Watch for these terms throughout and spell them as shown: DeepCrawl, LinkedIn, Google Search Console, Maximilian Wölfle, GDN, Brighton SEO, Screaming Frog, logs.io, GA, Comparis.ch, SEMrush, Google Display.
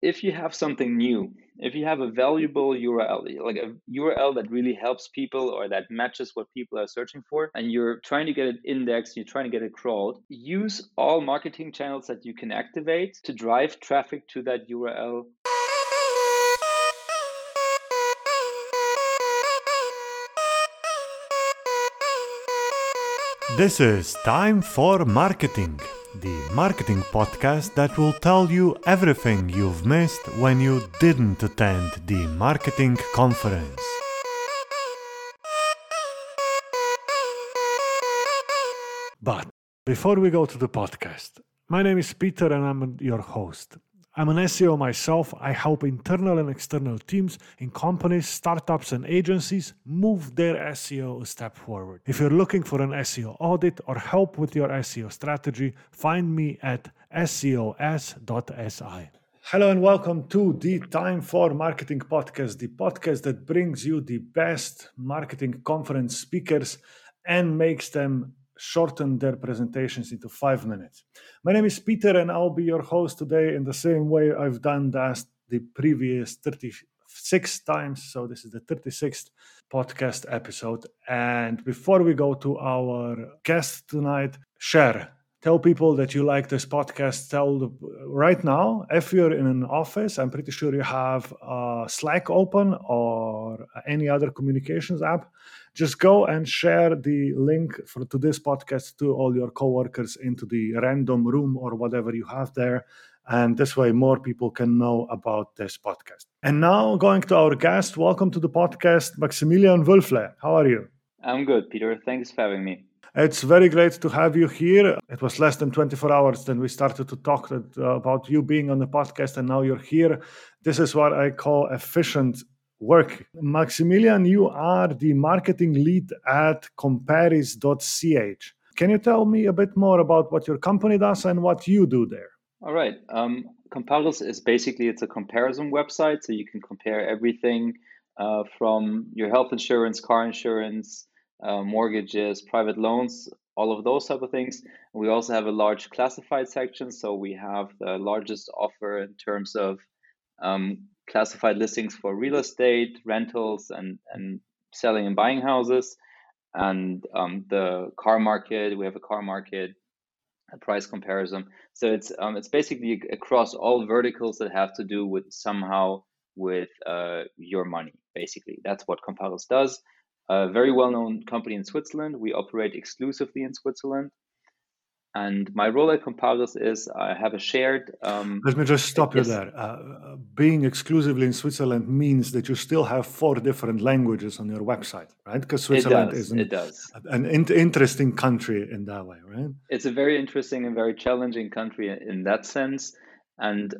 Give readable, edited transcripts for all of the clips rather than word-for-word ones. if you have something new, if you have a valuable URL, like a URL that really helps people or that matches what people are searching for, and you're trying to get it indexed, you're trying to get it crawled, use all marketing channels that you can activate to drive traffic to that URL. This is Time for Marketing, the marketing podcast that will tell you everything you've missed when you didn't attend the marketing conference. But before we go to the podcast, my name is Peter and I'm your host. I'm an SEO myself. I help internal and external teams in companies, startups, and agencies move their SEO a step forward. If you're looking for an SEO audit or help with your SEO strategy, find me at seos.si. Hello and welcome to the Time for Marketing podcast, the podcast that brings you the best marketing conference speakers and makes them shorten their presentations into 5 minutes. My name is Peter and I'll be your host today in the same way I've done that the previous 36 times. So this is the 36th podcast episode. And before we go to our guest tonight, share. Tell people that you like this podcast. Right now, if you're in an office, I'm pretty sure you have Slack open or any other communications app. Just go and share the link to this podcast to all your coworkers into the random room or whatever you have there. And this way, more people can know about this podcast. And now going to our guest. Welcome to the podcast, Maximilian Wölfle. How are you? I'm good, Peter. Thanks for having me. It's very great to have you here. It was less than 24 hours then we started to talk about you being on the podcast, and now you're here. This is what I call efficient work. Maximilian, you are the marketing lead at Comparis.ch. Can you tell me a bit more about what your company does and what you do there? All right. Comparis is basically, it's a comparison website. So you can compare everything from your health insurance, car insurance, mortgages, private loans, all of those type of things. We also have a large classified section, so we have the largest offer in terms of classified listings for real estate, rentals, and selling and buying houses, and the car market. We have a car market, a price comparison. So it's basically across all verticals that have to do with somehow with your money. Basically, that's what Comparis does. A very well-known company in Switzerland. We operate exclusively in Switzerland. And my role at Comparis is I have a shared... Let me just stop you there. Being exclusively in Switzerland means that you still have 4 different languages on your website, right? Because Switzerland is an interesting country in that way, right? It's a very interesting and very challenging country in that sense. And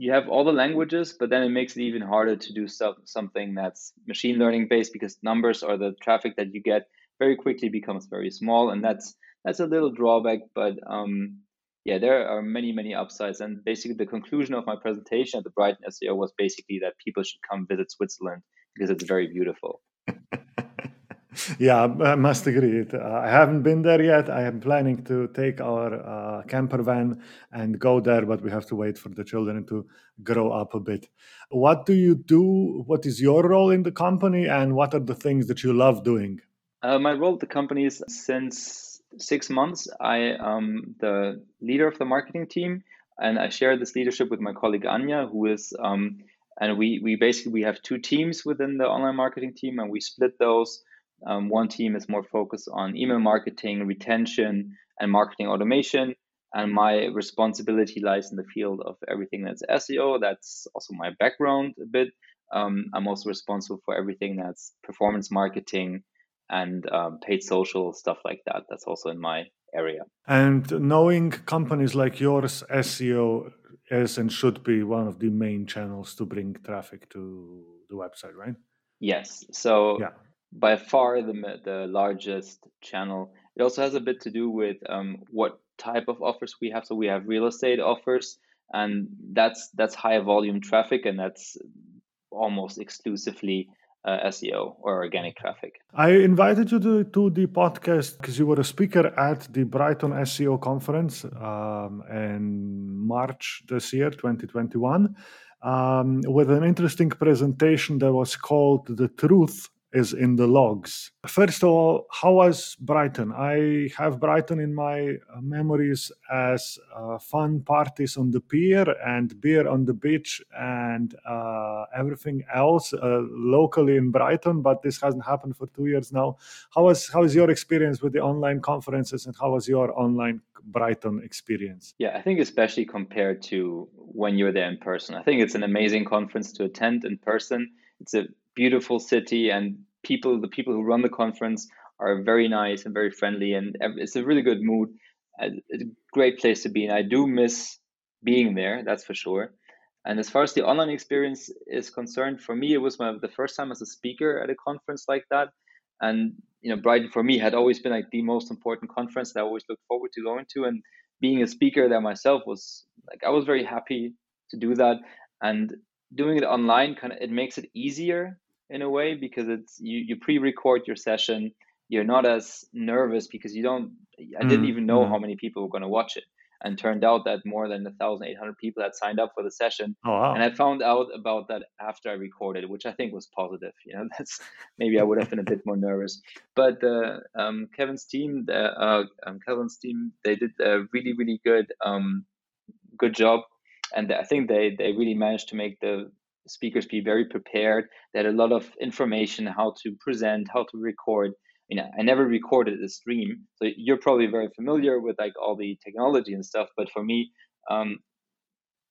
you have all the languages, but then it makes it even harder to do something that's machine learning based, because numbers or the traffic that you get very quickly becomes very small. And that's a little drawback, but there are many, many upsides. And basically the conclusion of my presentation at the Brighton SEO was basically that people should come visit Switzerland because it's very beautiful. Yeah, I must agree. I haven't been there yet. I am planning to take our camper van and go there, but we have to wait for the children to grow up a bit. What do you do? What is your role in the company, and what are the things that you love doing? My role at the company is since 6 months. I am the leader of the marketing team, and I share this leadership with my colleague Anya, who is... and we have 2 teams within the online marketing team, and we split those. One team is more focused on email marketing, retention, and marketing automation. And my responsibility lies in the field of everything that's SEO. That's also my background a bit. I'm also responsible for everything that's performance marketing and paid social, stuff like that. That's also in my area. And knowing companies like yours, SEO is and should be one of the main channels to bring traffic to the website, right? Yes. So... yeah. By far the largest channel. It also has a bit to do with what type of offers we have. So we have real estate offers, and that's high volume traffic, and that's almost exclusively SEO or organic traffic. I invited you to the podcast because you were a speaker at the Brighton SEO conference in March this year, 2021, with an interesting presentation that was called The Truth is in the Logs. First of all, how was Brighton? I have Brighton in my memories as fun parties on the pier and beer on the beach and everything else locally in Brighton, but this hasn't happened for 2 years now. How is your experience with the online conferences, and how was your online Brighton experience? Yeah, I think especially compared to when you're there in person. I think it's an amazing conference to attend in person. It's a beautiful city, and the people who run the conference are very nice and very friendly, and it's a really good mood. It's a great place to be, and I do miss being there, that's for sure. And as far as the online experience is concerned, for me, it was the first time as a speaker at a conference like that. And you know, Brighton for me had always been like the most important conference that I always looked forward to going to, and being a speaker there myself was like, I was very happy to do that. And doing it online it makes it easier in a way, because it's you pre-record your session. You're not as nervous because you don't. I didn't even know how many people were going to watch it, and turned out that more than 1,800 people had signed up for the session. Oh, wow. And I found out about that after I recorded, which I think was positive. You know, that's maybe I would have been a bit more nervous. But Kevin's team, they did a really, really good, good job, and I think they really managed to make the speakers be very prepared. They had a lot of information, how to present, how to record. You know, I never recorded a stream, so you're probably very familiar with like all the technology and stuff. But for me,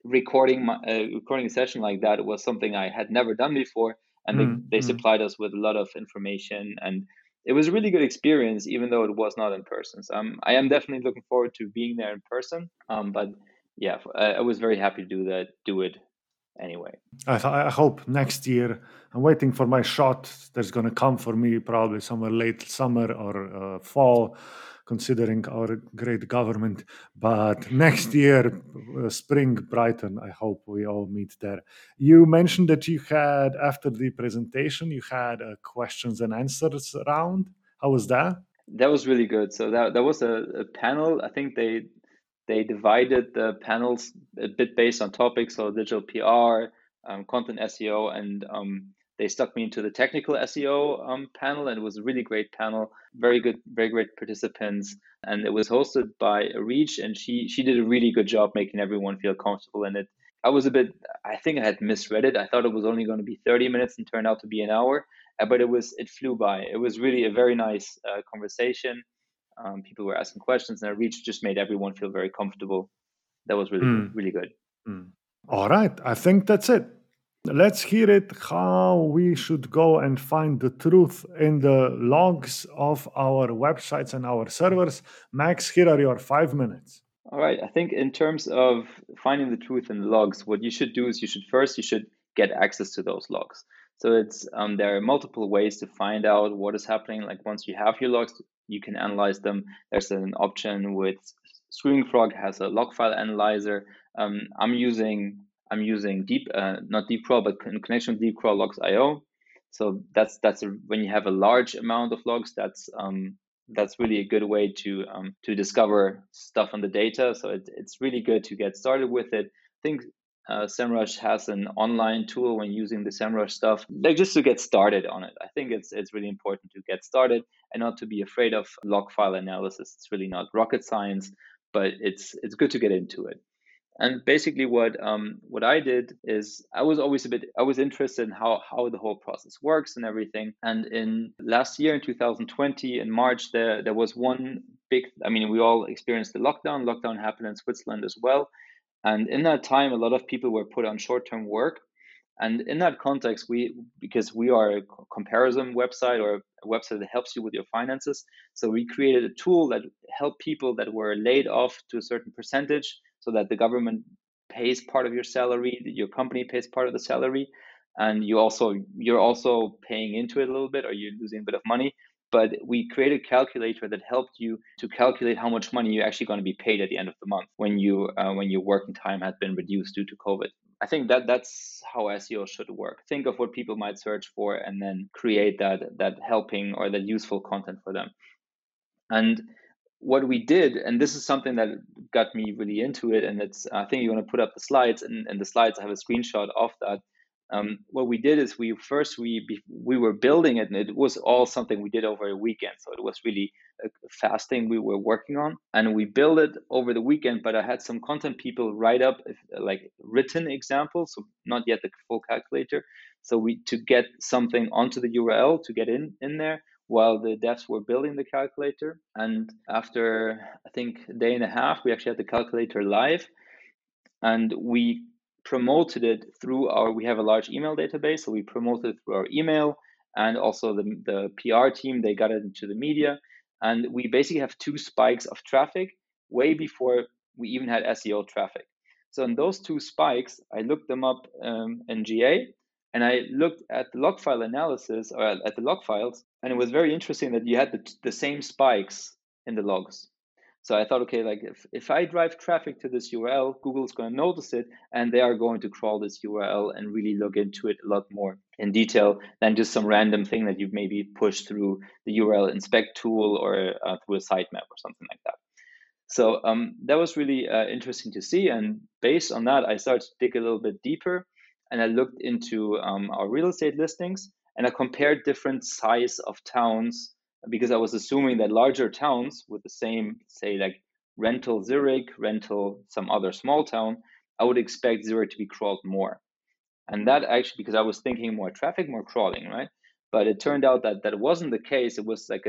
recording a session like that was something I had never done before, and they supplied us with a lot of information, and it was a really good experience, even though it was not in person. So I am definitely looking forward to being there in person. But yeah, I was very happy to do it. Anyway, I hope next year. I'm waiting for my shot that's going to come for me probably somewhere late summer or fall, considering our great government. But next year, spring Brighton, I hope we all meet there. You mentioned that you had, after the presentation, you had a questions and answers round. How was that? That was really good. So that was a panel. I think they divided the panels a bit based on topics, so digital PR, content SEO, and they stuck me into the technical SEO panel, and it was a really great panel, very good, very great participants. And it was hosted by Reach, and she did a really good job making everyone feel comfortable in it. I think I had misread it. I thought it was only going to be 30 minutes and turned out to be an hour, but it flew by. It was really a very nice conversation. People were asking questions, and Reach just made everyone feel very comfortable. That was really, really good. All right. I think that's it. Let's hear it, how we should go and find the truth in the logs of our websites and our servers. Max, here are your 5 minutes. All right. I think in terms of finding the truth in the logs, what you should do is you should get access to those logs. So it's there are multiple ways to find out what is happening. Like once you have your logs, you can analyze them. There's an option with Screaming Frog has a log file analyzer. I'm using in connection with DeepCrawl logs.io. So that's when you have a large amount of logs, that's really a good way to discover stuff on the data. So it's really good to get started with it. I think SEMrush has an online tool when using the SEMrush stuff, like just to get started on it. I think it's really important to get started and not to be afraid of log file analysis. It's really not rocket science, but it's good to get into it. And basically what I did is I was interested in how the whole process works and everything. And in last year, in 2020, in March, there was one big, I mean, we all experienced the lockdown. Lockdown happened in Switzerland as well. And in that time, a lot of people were put on short-term work. And in that context, because we are a comparison website, or a website that helps you with your finances. So we created a tool that helped people that were laid off to a certain percentage, so that the government pays part of your salary, your company pays part of the salary, and you're also paying into it a little bit, or you're losing a bit of money. but we created a calculator that helped you to calculate how much money you're actually going to be paid at the end of the month when your working time had been reduced due to COVID. I think that's how SEO should work. Think of what people might search for and then create that helping or that useful content for them. And what we did, and this is something that got me really into it, and it's, I think you want to put up the slides, and the slides, I have a screenshot of that. What we did is we were building it, and it was all something we did over a weekend. So it was really a fast thing we were working on, and we built it over the weekend. But I had some content people write up like written examples, so not yet the full calculator. So to get something onto the URL to get in there while the devs were building the calculator. And after I think a day and a half, we actually had the calculator live, and we promoted it through we have a large email database, so we promoted it through our email, and also the PR team, they got it into the media. And we basically have two spikes of traffic way before we even had SEO traffic. So in those two spikes, I looked them up in GA, and I looked at the log file analysis, or at the log files, and it was very interesting that you had the same spikes in the logs. So I thought, okay, like if I drive traffic to this URL, Google's going to notice it, and they are going to crawl this URL and really look into it a lot more in detail than just some random thing that you maybe push through the URL inspect tool or through a sitemap or something like that. So that was really interesting to see. And based on that, I started to dig a little bit deeper, and I looked into our real estate listings, and I compared different size of towns, because I was assuming that larger towns with the same, say, like rental Zurich, rental some other small town, I would expect Zurich to be crawled more. And that actually, because I was thinking more traffic, more crawling, right? But it turned out that that wasn't the case. It was like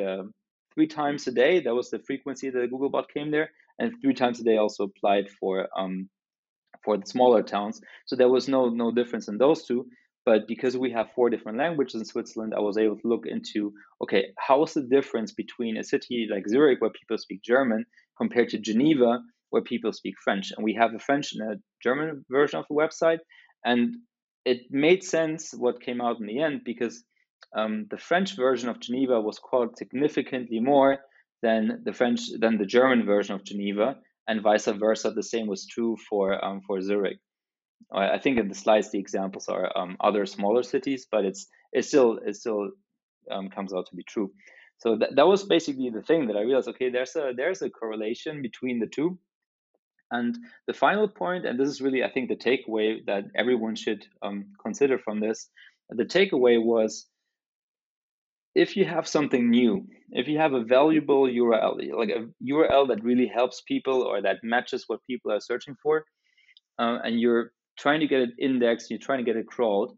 3 times a day. That was the frequency that the Googlebot came there. And 3 times a day also applied for the smaller towns. So there was no difference in those two. But because we have 4 different languages in Switzerland, I was able to look into, okay, how is the difference between a city like Zurich, where people speak German, compared to Geneva, where people speak French? And we have a French and a German version of the website. And it made sense what came out in the end, because the French version of Geneva was called significantly more than the German version of Geneva, and vice versa. The same was true for Zurich. I think in the slides the examples are other smaller cities, but it still comes out to be true. So that was basically the thing that I realized. Okay, there's a correlation between the two. And the final point, and this is really I think the takeaway that everyone should consider from this. The takeaway was, if you have something new, if you have a valuable URL, like a URL that really helps people or that matches what people are searching for, and you're trying to get it indexed, you're trying to get it crawled.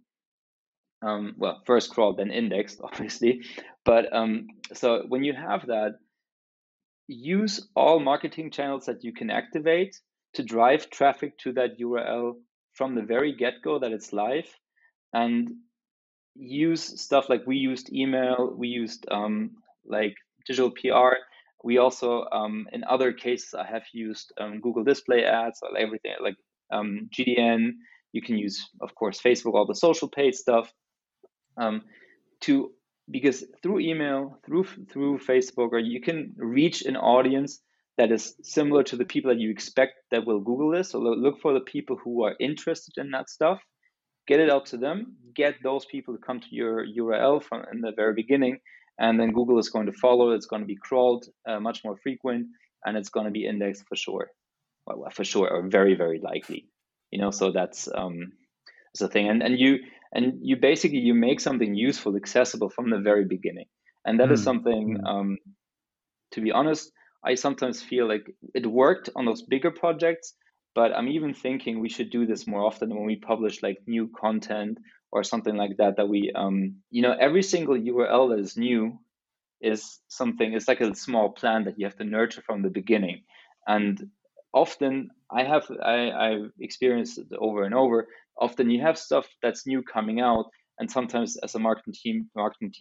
Well, first crawled, then indexed, obviously. But so when you have that, use all marketing channels that you can activate to drive traffic to that URL from the very get-go that it's live, and use stuff like we used email, we used like digital PR. We also, in other cases, I have used Google Display ads, or everything like GDN. You can use, of course, Facebook, all the social paid stuff, because through email, through Facebook, or you can reach an audience that is similar to the people that you expect that will Google this. So look for the people who are interested in that stuff, get it out to them, get those people to come to your URL from in the very beginning, and then Google is going to follow. It's going to be crawled much more frequent, and it's going to be indexed for sure. Well, for sure, or very, very likely, so that's the thing. And you basically, you make something useful, accessible from the very beginning. And that is something, to be honest, I sometimes feel like it worked on those bigger projects, but I'm even thinking we should do this more often when we publish like new content or something like that, that we, every single URL that is new is something, it's like a small plant that you have to nurture from the beginning. And often I've experienced it over and over. Often you have stuff that's new coming out, and sometimes as a marketing team,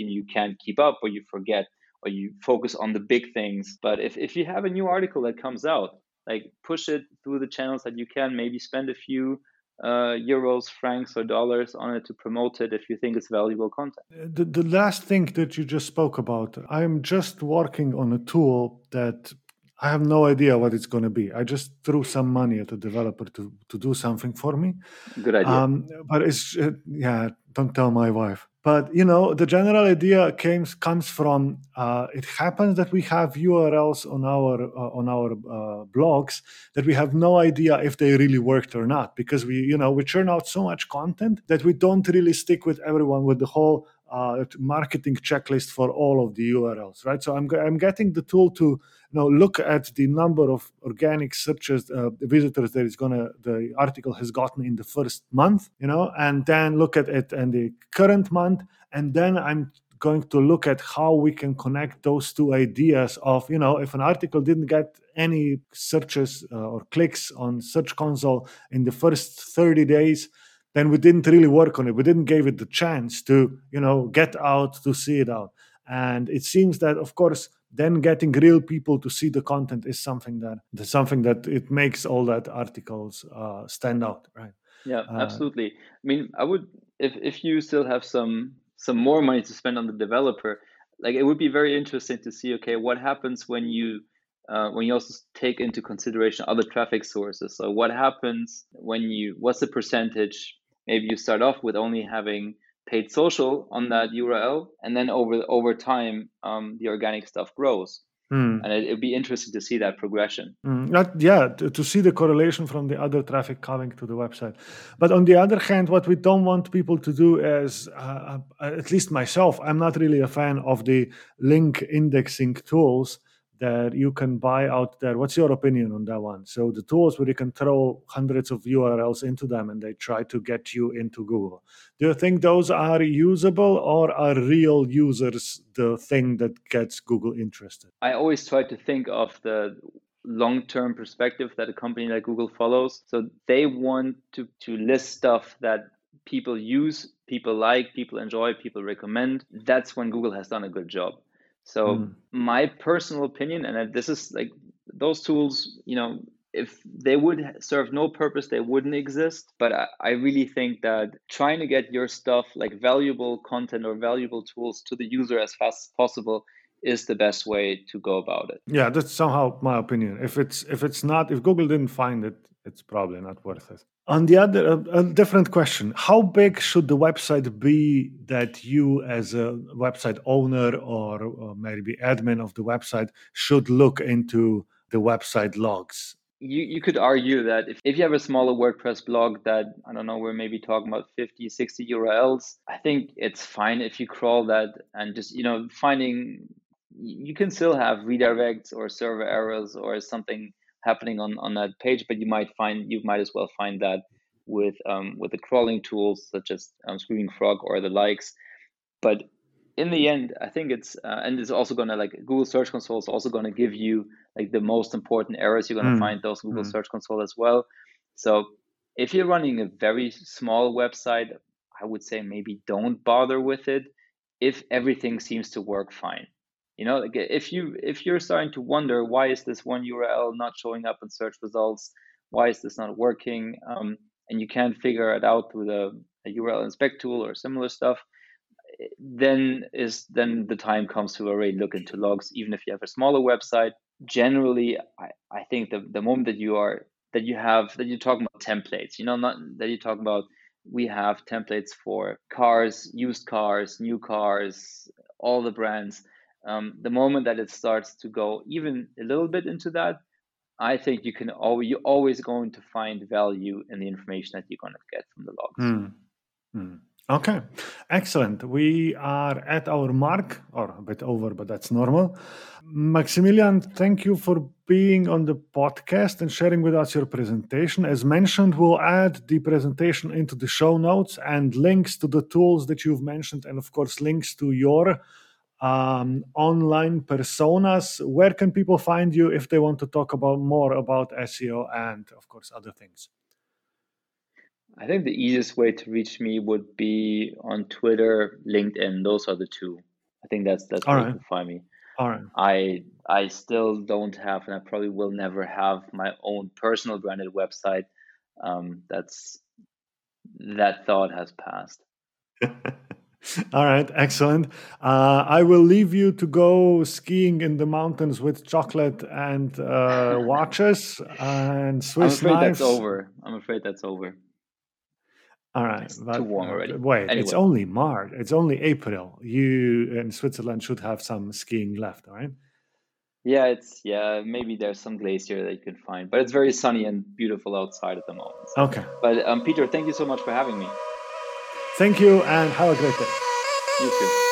you can't keep up, or you forget, or you focus on the big things. But if you have a new article that comes out, like push it through the channels that you can, maybe spend a few euros, francs, or dollars on it to promote it if you think it's valuable content. The last thing that you just spoke about, I'm just working on a tool that I have no idea what it's going to be. I just threw some money at a developer to do something for me. Good idea. But it's, yeah, don't tell my wife. But, you know, the general idea comes from, it happens that we have URLs on our blogs that we have no idea if they really worked or not, because we churn out so much content that we don't really stick with everyone with the whole marketing checklist for all of the URLs, right? So I'm getting the tool to look at the number of organic searches, visitors that the article has gotten in the first month, and then look at it in the current month, and then I'm going to look at how we can connect those two ideas of, if an article didn't get any searches or clicks on Search Console in the first 30 days. Then we didn't really work on it. We didn't give it the chance to, get out, to see it out. And it seems that, of course, then getting real people to see the content is something that it makes all that articles stand out, right? Yeah, absolutely. I mean, I would, if you still have some more money to spend on the developer, like it would be very interesting to see, okay, what happens when you also take into consideration other traffic sources. So what happens what's the percentage? Maybe you start off with only having paid social on that URL, and then over time, the organic stuff grows. Mm. And it'd be interesting to see that progression. To see the correlation from the other traffic coming to the website. But on the other hand, what we don't want people to do is, at least myself, I'm not really a fan of the link indexing tools that you can buy out there. What's your opinion on that one? So the tools where you can throw hundreds of URLs into them and they try to get you into Google. Do you think those are usable, or are real users the thing that gets Google interested? I always try to think of the long-term perspective that a company like Google follows. So they want to list stuff that people use, people like, people enjoy, people recommend. That's when Google has done a good job. So my personal opinion, and this is like those tools, if they would serve no purpose, they wouldn't exist. But I really think that trying to get your stuff, like valuable content or valuable tools, to the user as fast as possible is the best way to go about it. Yeah, that's somehow my opinion. If Google didn't find it, it's probably not worth it. On the other, a different question. How big should the website be that you as a website owner or maybe admin of the website should look into the website logs? You could argue that if you have a smaller WordPress blog that, I don't know, we're maybe talking about 50, 60 URLs, I think it's fine if you crawl that and just, you can still have redirects or server errors or something happening on that page, but you might as well find that with the crawling tools such as Screaming Frog or the likes. But in the end, I think it's also going to, like, Google Search Console is also going to give you like the most important errors. You're going to find those Google Search Console as well. So if you're running a very small website, I would say maybe don't bother with it if everything seems to work fine. Like if you're starting to wonder, why is this one URL not showing up in search results? Why is this not working? And you can't figure it out with a URL inspect tool or similar stuff. Then the time comes to already look into logs, even if you have a smaller website. Generally, I think the moment that you're talking about templates, not that you're talking about, we have templates for cars, used cars, new cars, all the brands. The moment that it starts to go even a little bit into that, I think you're always going to find value in the information that you're going to get from the logs. Okay, excellent. We are at our mark, or a bit over, but that's normal. Maximilian, thank you for being on the podcast and sharing with us your presentation. As mentioned, we'll add the presentation into the show notes and links to the tools that you've mentioned, and of course, links to your online personas. Where can people find you if they want to talk about more about SEO and, of course, other things? I think the easiest way to reach me would be on Twitter, LinkedIn. Those are the two. I think that's where you can find me. All right. I still don't have, and I probably will never have, my own personal branded website. That's that thought has passed. All right, excellent. I will leave you to go skiing in the mountains with chocolate and watches and Swiss knives. I'm afraid that's over. All right, it's too warm already. Wait, anyway. It's only March. It's only April. You in Switzerland should have some skiing left, all right? Yeah, maybe there's some glacier that you can find, but it's very sunny and beautiful outside at the moment. So. Okay. But Peter, thank you so much for having me. Thank you and have a great day. You too.